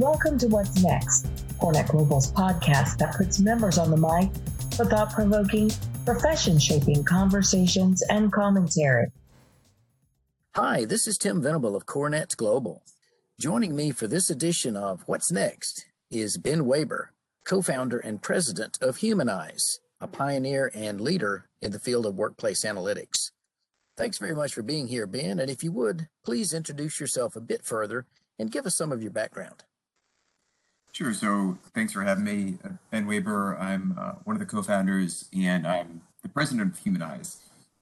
Welcome to What's Next, CoreNet Global's podcast that puts members on the mic for thought-provoking, profession-shaping conversations and commentary. Hi, this is Tim Venable of CoreNet Global. Joining me for this edition of What's Next is Ben Waber, co-founder and president of Humanyze, a pioneer and leader in the field of workplace analytics. Thanks very much for being here, Ben. And if you would, please introduce yourself a bit further and give us some of your background. Sure. So thanks for having me. Ben Waber. I'm one of the co-founders, and I'm the president of Humanyze.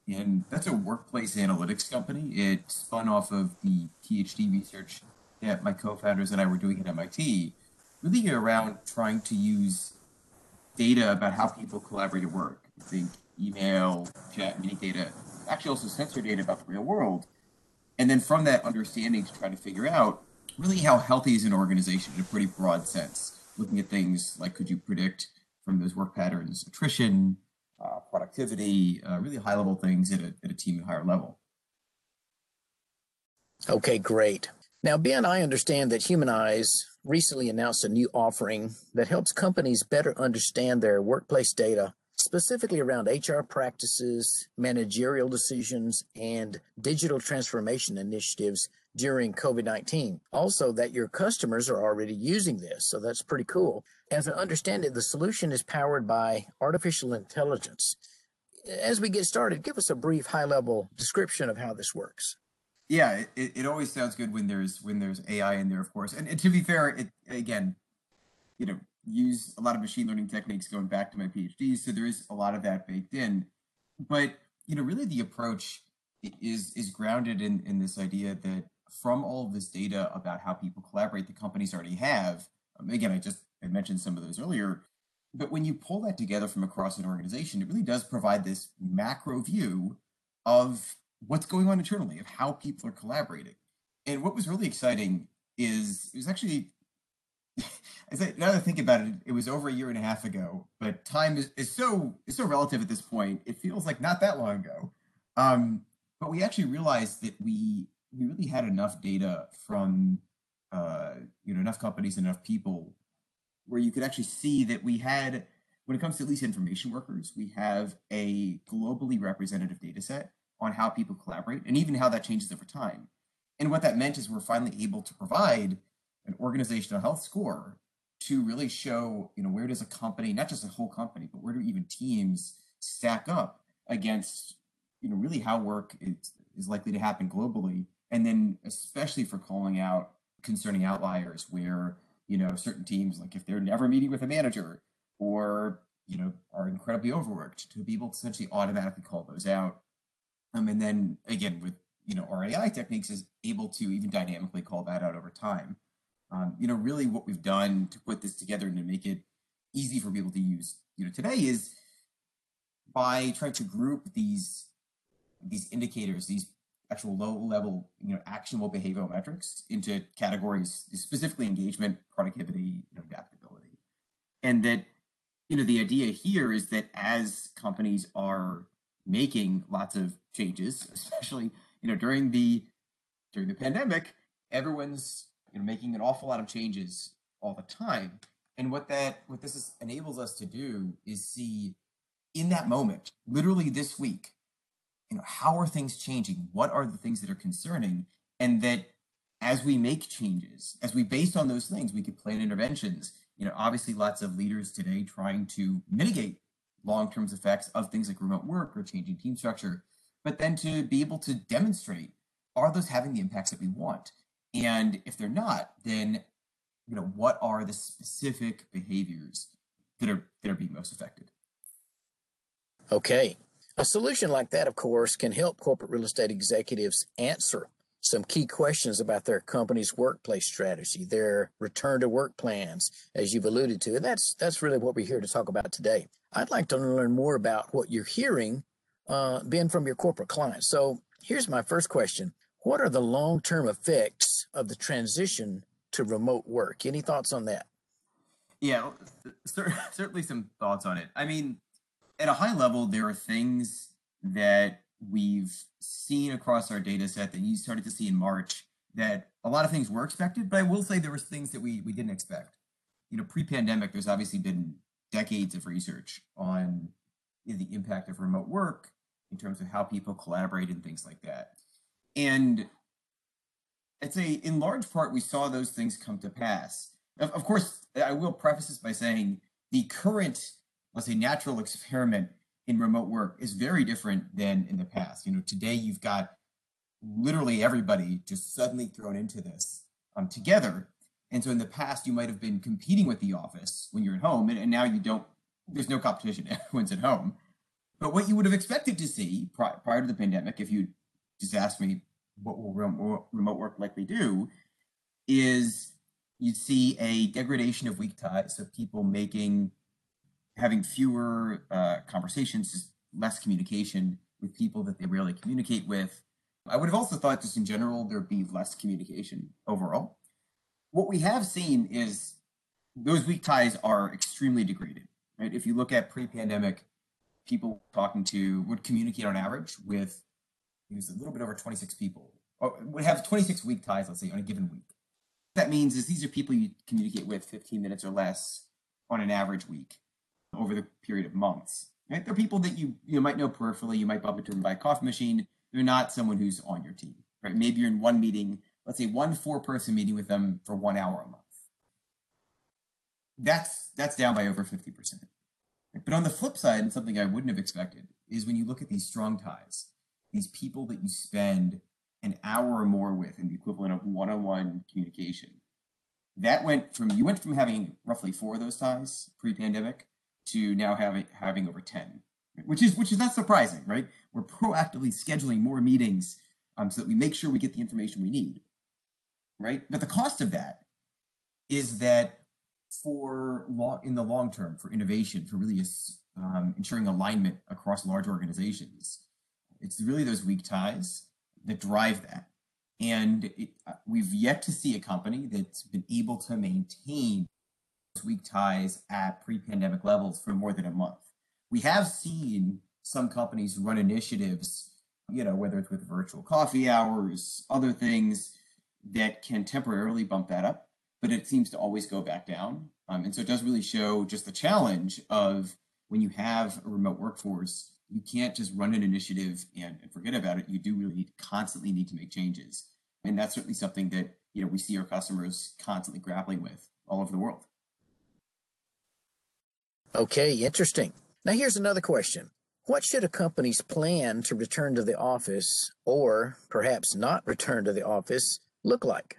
And that's a workplace analytics company. It spun off of the PhD research that my co-founders and I were doing at MIT, really around trying to use data about how people collaborate at work. I think email, chat, meeting data, actually also sensor data about the real world. And then from that understanding to try to figure out really how healthy is an organization in a pretty broad sense, looking at things like, could you predict from those work patterns, attrition, productivity, really high level things at a team at a higher level. Okay, great. Now, Ben, I understand that Humanyze recently announced a new offering that helps companies better understand their workplace data, specifically around HR practices, managerial decisions, and digital transformation initiatives during COVID-19. Also, that your customers are already using this, so that's pretty cool. As I understand it, the solution is powered by artificial intelligence. As we get started, give us a brief high-level description of how this works. Yeah, it always sounds good when there's AI in there, of course. And to be fair, use a lot of machine learning techniques going back to my PhD. So there is a lot of that baked in. But, really the approach is grounded in this idea that from all of this data about how people collaborate, the companies already have. Again, I mentioned some of those earlier. But when you pull that together from across an organization, it really does provide this macro view of what's going on internally, of how people are collaborating. And what was really exciting is it was actually, now that I think about it, it was over a year and a half ago, but time is so relative at this point. It feels like not that long ago. But we actually realized that we really had enough data from, enough companies and enough people where you could actually see that we had, when it comes to at least information workers, we have a globally representative data set on how people collaborate and even how that changes over time. And what that meant is we're finally able to provide an organizational health score to really show, where does a company, not just a whole company, but where do even teams stack up against, really how work is likely to happen globally. And then especially for calling out concerning outliers where, certain teams, like if they're never meeting with a manager or, are incredibly overworked, to be able to essentially automatically call those out. And then again, with, our AI techniques is able to even dynamically call that out over time. Really what we've done to put this together and to make it easy for people to use, today is by trying to group these indicators, these actual low level, actionable behavioral metrics into categories, specifically engagement, productivity, adaptability. And that, the idea here is that as companies are making lots of changes, especially, during the pandemic, everyone's making an awful lot of changes all the time. And what this enables us to do is see in that moment, literally this week, how are things changing? What are the things that are concerning? And that as we make changes, as we based on those things, we could plan interventions. Obviously lots of leaders today trying to mitigate long-term effects of things like remote work or changing team structure, but then to be able to demonstrate, are those having the impacts that we want? And if they're not, then, what are the specific behaviors that are being most affected? Okay. A solution like that, of course, can help corporate real estate executives answer some key questions about their company's workplace strategy, their return to work plans, as you've alluded to. And that's really what we're here to talk about today. I'd like to learn more about what you're hearing, Ben, from your corporate clients. So here's my first question. What are the long-term effects of the transition to remote work? Any thoughts on that? Yeah, certainly some thoughts on it. I mean, at a high level, there are things that we've seen across our data set that you started to see in March that a lot of things were expected, but I will say there was things that we didn't expect. You know, pre-pandemic, there's obviously been decades of research on the impact of remote work in terms of how people collaborate and things like that. And I'd say in large part, we saw those things come to pass. Of course, I will preface this by saying the current, let's say, natural experiment in remote work is very different than in the past. You know, today you've got literally everybody just suddenly thrown into this together. And so in the past, you might have been competing with the office when you're at home, and now you don't, there's no competition, everyone's at home. But what you would have expected to see prior to the pandemic, if you just asked me what will remote work likely do, is you'd see a degradation of weak ties, of people having fewer conversations, just less communication with people that they rarely communicate with. I would have also thought just in general, there'd be less communication overall. What we have seen is those weak ties are extremely degraded, right? If you look at pre-pandemic, people talking to would communicate on average with, it was a little bit over 26 people, or would have 26 weak ties, let's say, on a given week. What that means is these are people you communicate with 15 minutes or less on an average week over the period of months, right? They're people that you might know peripherally, you might bump into them by a coffee machine. They're not someone who's on your team, right? Maybe you're in one meeting, let's say one 4-person meeting with them for 1 hour a month. That's down by over 50%. But on the flip side, and something I wouldn't have expected, is when you look at these strong ties, these people that you spend an hour or more with in the equivalent of one-on-one communication, that you went from having roughly 4 of those ties pre-pandemic to now having over 10, which is not surprising, right? We're proactively scheduling more meetings so that we make sure we get the information we need, right? But the cost of that is that in the long term, for innovation, for really ensuring alignment across large organizations, it's really those weak ties that drive that. And we've yet to see a company that's been able to maintain those weak ties at pre-pandemic levels for more than a month. We have seen some companies run initiatives, you know, whether it's with virtual coffee hours, other things that can temporarily bump that up, but it seems to always go back down. And so it does really show just the challenge of when you have a remote workforce, you can't just run an initiative and forget about it. You do really constantly need to make changes. And that's certainly something that, you know, we see our customers constantly grappling with all over the world. Okay, interesting. Now, here's another question. What should a company's plan to return to the office, or perhaps not return to the office, look like?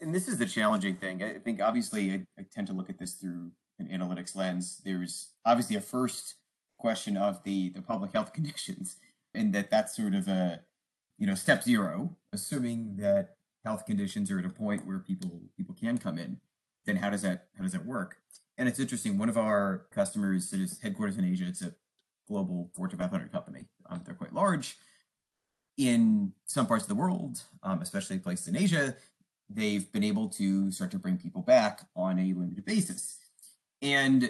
And this is the challenging thing. I think, obviously, I tend to look at this through an analytics lens. There's obviously a first question of the public health conditions, and that's sort of a, you know, step zero, assuming that health conditions are at a point where people can come in. Then how does that work? And it's interesting, one of our customers that is headquartered in Asia, it's a global Fortune 500 company. They're quite large. In some parts of the world, especially places in Asia, they've been able to start to bring people back on a limited basis. And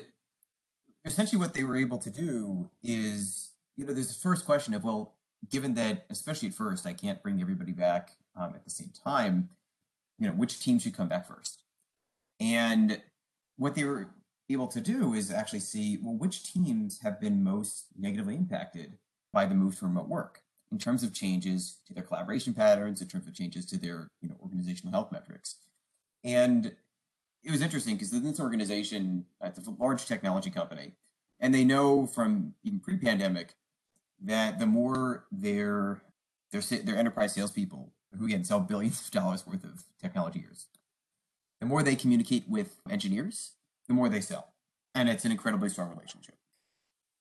essentially what they were able to do is, you know, there's the first question of, well, given that, especially at first, I can't bring everybody back at the same time, you know, which team should come back first? And what they were able to do is actually see, well, which teams have been most negatively impacted by the move to remote work in terms of changes to their collaboration patterns, in terms of changes to their, you know, organizational health metrics. And it was interesting because in this organization, it's a large technology company, and they know from even pre-pandemic that the more their enterprise salespeople, who again sell billions of dollars worth of technology years, the more they communicate with engineers, the more they sell. And it's an incredibly strong relationship.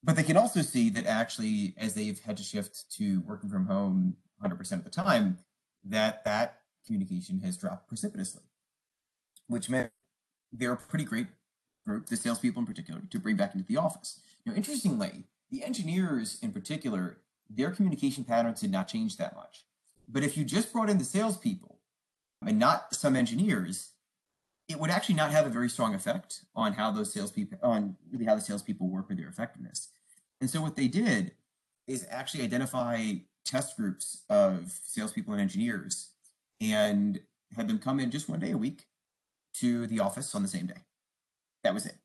But they can also see that actually, as they've had to shift to working from home 100% of the time, that communication has dropped precipitously, which meant they're a pretty great group, the salespeople in particular, to bring back into the office. Now, interestingly, the engineers in particular, their communication patterns did not change that much. But if you just brought in the salespeople and not some engineers, it would actually not have a very strong effect on how the salespeople work with their effectiveness. And so what they did is actually identify test groups of salespeople and engineers and had them come in just one day a week to the office on the same day. That was it.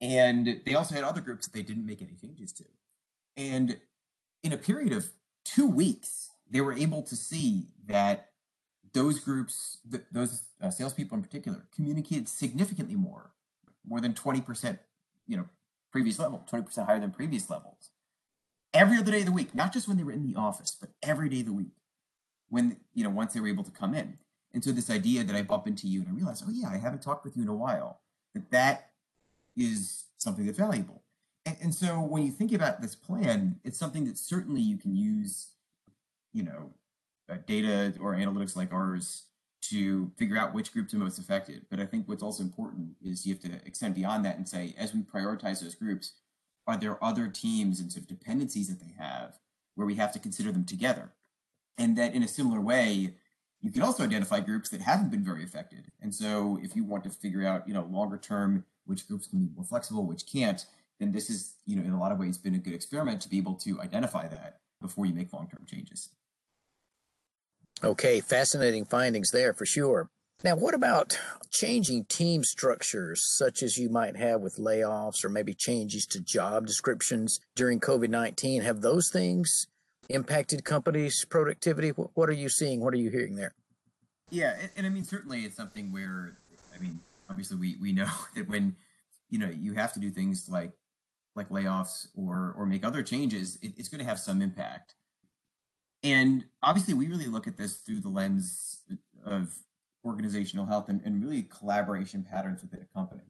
And they also had other groups that they didn't make any changes to. And in a period of 2 weeks, they were able to see that those groups, those salespeople in particular, communicated significantly more than 20%, previous level, 20% higher than previous levels. Every other day of the week, not just when they were in the office, but every day of the week, when, once they were able to come in. And so this idea that I bump into you and I realize, oh yeah, I haven't talked with you in a while, that is something that's valuable. And so when you think about this plan, it's something that certainly you can use, data or analytics like ours to figure out which groups are most affected. But I think what's also important is you have to extend beyond that and say, as we prioritize those groups, are there other teams and sort of dependencies that they have where we have to consider them together? And that in a similar way, you can also identify groups that haven't been very affected. And so if you want to figure out, longer term, which groups can be more flexible, which can't, then this is, in a lot of ways been a good experiment to be able to identify that before you make long-term changes. Okay, fascinating findings there for sure. Now, what about changing team structures, such as you might have with layoffs or maybe changes to job descriptions during COVID-19? Have those things impacted companies' productivity? What are you seeing? What are you hearing there? Yeah, and I mean, certainly it's something where, obviously we know that when, you have to do things like layoffs or make other changes, it's going to have some impact. And obviously, we really look at this through the lens of organizational health and really collaboration patterns within a company.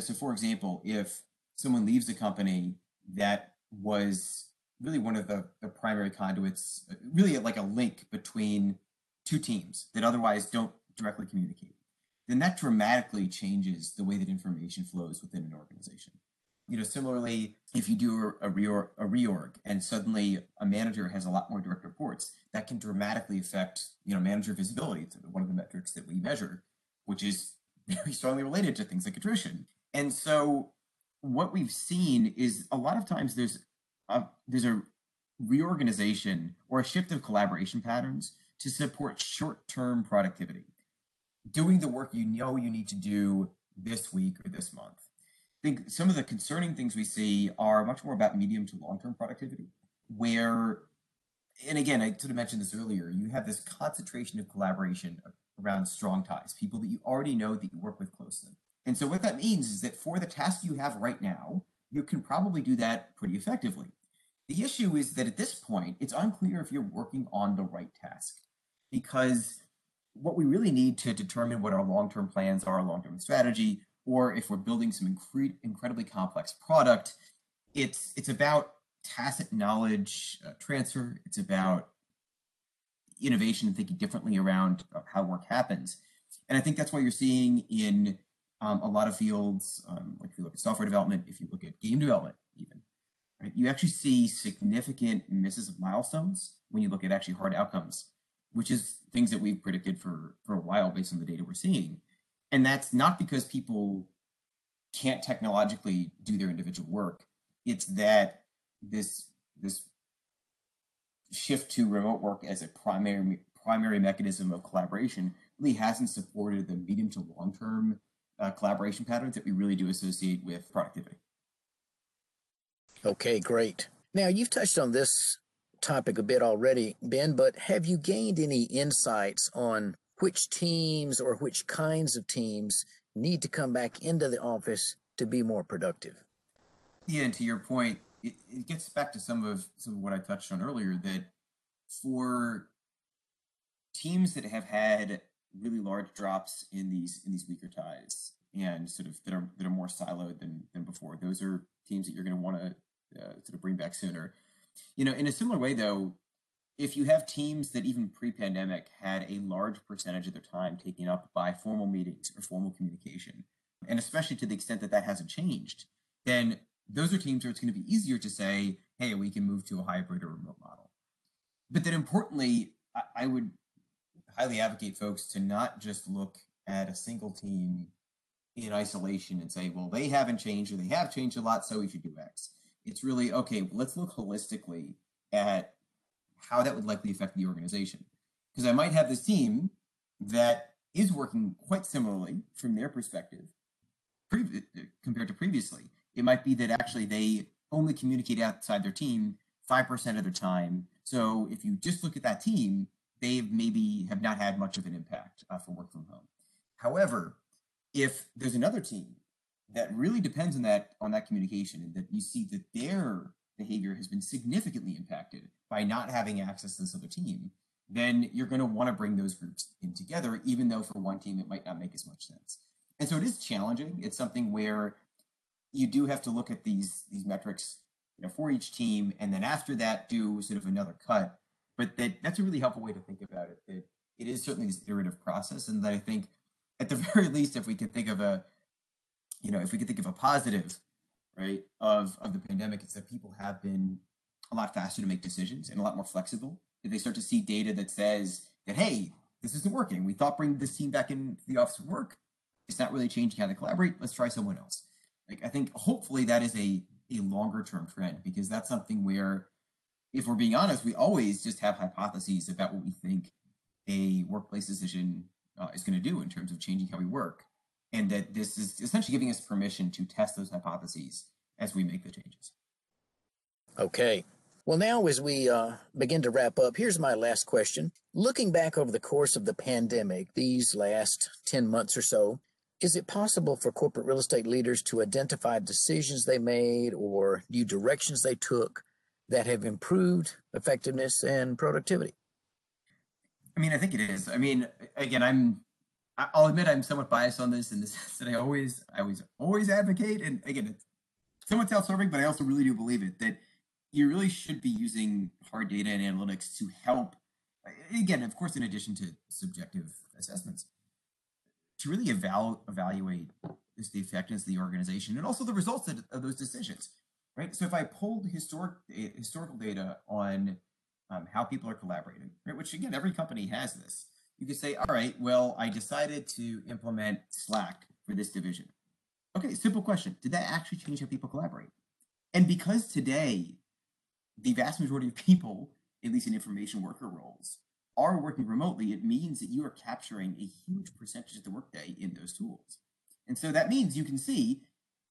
So for example, if someone leaves a company that was really one of the primary conduits, really like a link between two teams that otherwise don't directly communicate, then that dramatically changes the way that information flows within an organization. Similarly, if you do a reorg and suddenly a manager has a lot more direct reports, that can dramatically affect, manager visibility. It's one of the metrics that we measure, which is very strongly related to things like attrition. And so what we've seen is a lot of times there's a reorganization or a shift of collaboration patterns to support short-term productivity, doing the work you need to do this week or this month. I think some of the concerning things we see are much more about medium to long-term productivity, where, and again, I sort of mentioned this earlier, you have this concentration of collaboration around strong ties, people that you already know that you work with closely. And so what that means is that for the task you have right now, you can probably do that pretty effectively. The issue is that at this point, it's unclear if you're working on the right task, because what we really need to determine what our long-term plans are, our long-term strategy, or if we're building some incredibly complex product, it's about tacit knowledge transfer. It's about innovation and thinking differently around how work happens. And I think that's what you're seeing in a lot of fields, like if you look at software development, if you look at game development even, right? You actually see significant misses of milestones when you look at actually hard outcomes, which is things that we've predicted for a while based on the data we're seeing. And that's not because people can't technologically do their individual work. It's that this shift to remote work as a primary mechanism of collaboration really hasn't supported the medium to long-term collaboration patterns that we really do associate with productivity. Okay, great. Now, you've touched on this topic a bit already, Ben, but have you gained any insights on which teams or which kinds of teams need to come back into the office to be more productive? Yeah, and to your point, it gets back to some of what I touched on earlier, that for teams that have had really large drops in these weaker ties and sort of that are more siloed than before, those are teams that you're going to want to sort of bring back sooner. In a similar way, though, if you have teams that even pre-pandemic had a large percentage of their time taken up by formal meetings or formal communication, and especially to the extent that hasn't changed, then those are teams where it's going to be easier to say, hey, we can move to a hybrid or remote model. But then importantly, I would highly advocate folks to not just look at a single team in isolation and say, well, they haven't changed or they have changed a lot, so we should do X. It's really, okay, let's look holistically at how that would likely affect the organization. because I might have this team that is working quite similarly from their perspective compared to previously. It might be that actually they only communicate outside their team 5% of the time. So if you just look at that team, they maybe have not had much of an impact for work from home. However, if there's another team that really depends on that communication, and that you see that their behavior has been significantly impacted by not having access to this other team, then you're going to want to bring those groups in together, even though for one team it might not make as much sense. And so it is challenging. It's something where you do have to look at these metrics, for each team, and then after that do sort of another cut. But that's a really helpful way to think about it. It is certainly this iterative process, and that I think at the very least, if we could think of a positive, right, of the pandemic, it's that people have been a lot faster to make decisions and a lot more flexible. If they start to see data that says that, hey, this isn't working, we thought bringing this team back into the office would work, it's not really changing how they collaborate, let's try someone else. Like, I think hopefully that is a longer term trend, because that's something where, if we're being honest, we always just have hypotheses about what we think a workplace decision is going to do in terms of changing how we work. And that this is essentially giving us permission to test those hypotheses as we make the changes. Okay. Well, now as we begin to wrap up, here's my last question. Looking back over the course of the pandemic, these last 10 months or so, is it possible for corporate real estate leaders to identify decisions they made or new directions they took that have improved effectiveness and productivity? I mean, I think it is. I mean, again, I'll admit I'm somewhat biased on this in the sense that I always advocate, and again, it's somewhat self-serving, but I also really do believe it, that you really should be using hard data and analytics to help, again, of course, in addition to subjective assessments, to really evaluate the effectiveness of the organization and also the results of those decisions, right? So if I pulled historical data on how people are collaborating, right, which again, every company has this, you could say, all right, well, I decided to implement Slack for this division. Okay, simple question. Did that actually change how people collaborate? And because today, the vast majority of people, at least in information worker roles, are working remotely, it means that you are capturing a huge percentage of the workday in those tools. And so that means you can see,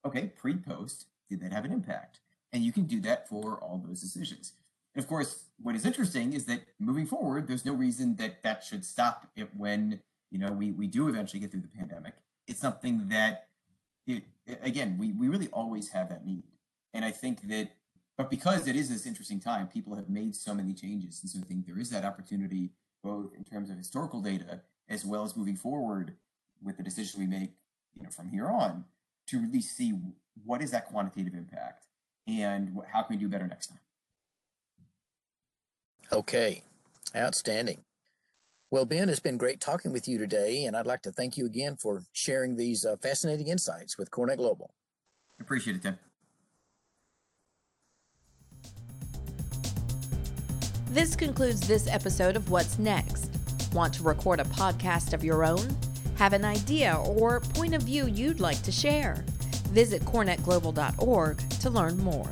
okay, pre-post, did that have an impact? And you can do that for all those decisions. And of course, what is interesting is that moving forward, there's no reason that should stop it when, we do eventually get through the pandemic. It's something that, we really always have that need. And I think that, but because it is this interesting time, people have made so many changes. And so I think there is that opportunity, both in terms of historical data, as well as moving forward with the decisions we make, from here on, to really see what is that quantitative impact and how can we do better next time. Okay. Outstanding. Well, Ben, it's been great talking with you today, and I'd like to thank you again for sharing these fascinating insights with CoreNet Global. Appreciate it, Tim. This concludes this episode of What's Next. Want to record a podcast of your own? Have an idea or point of view you'd like to share? Visit CoreNetGlobal.org to learn more.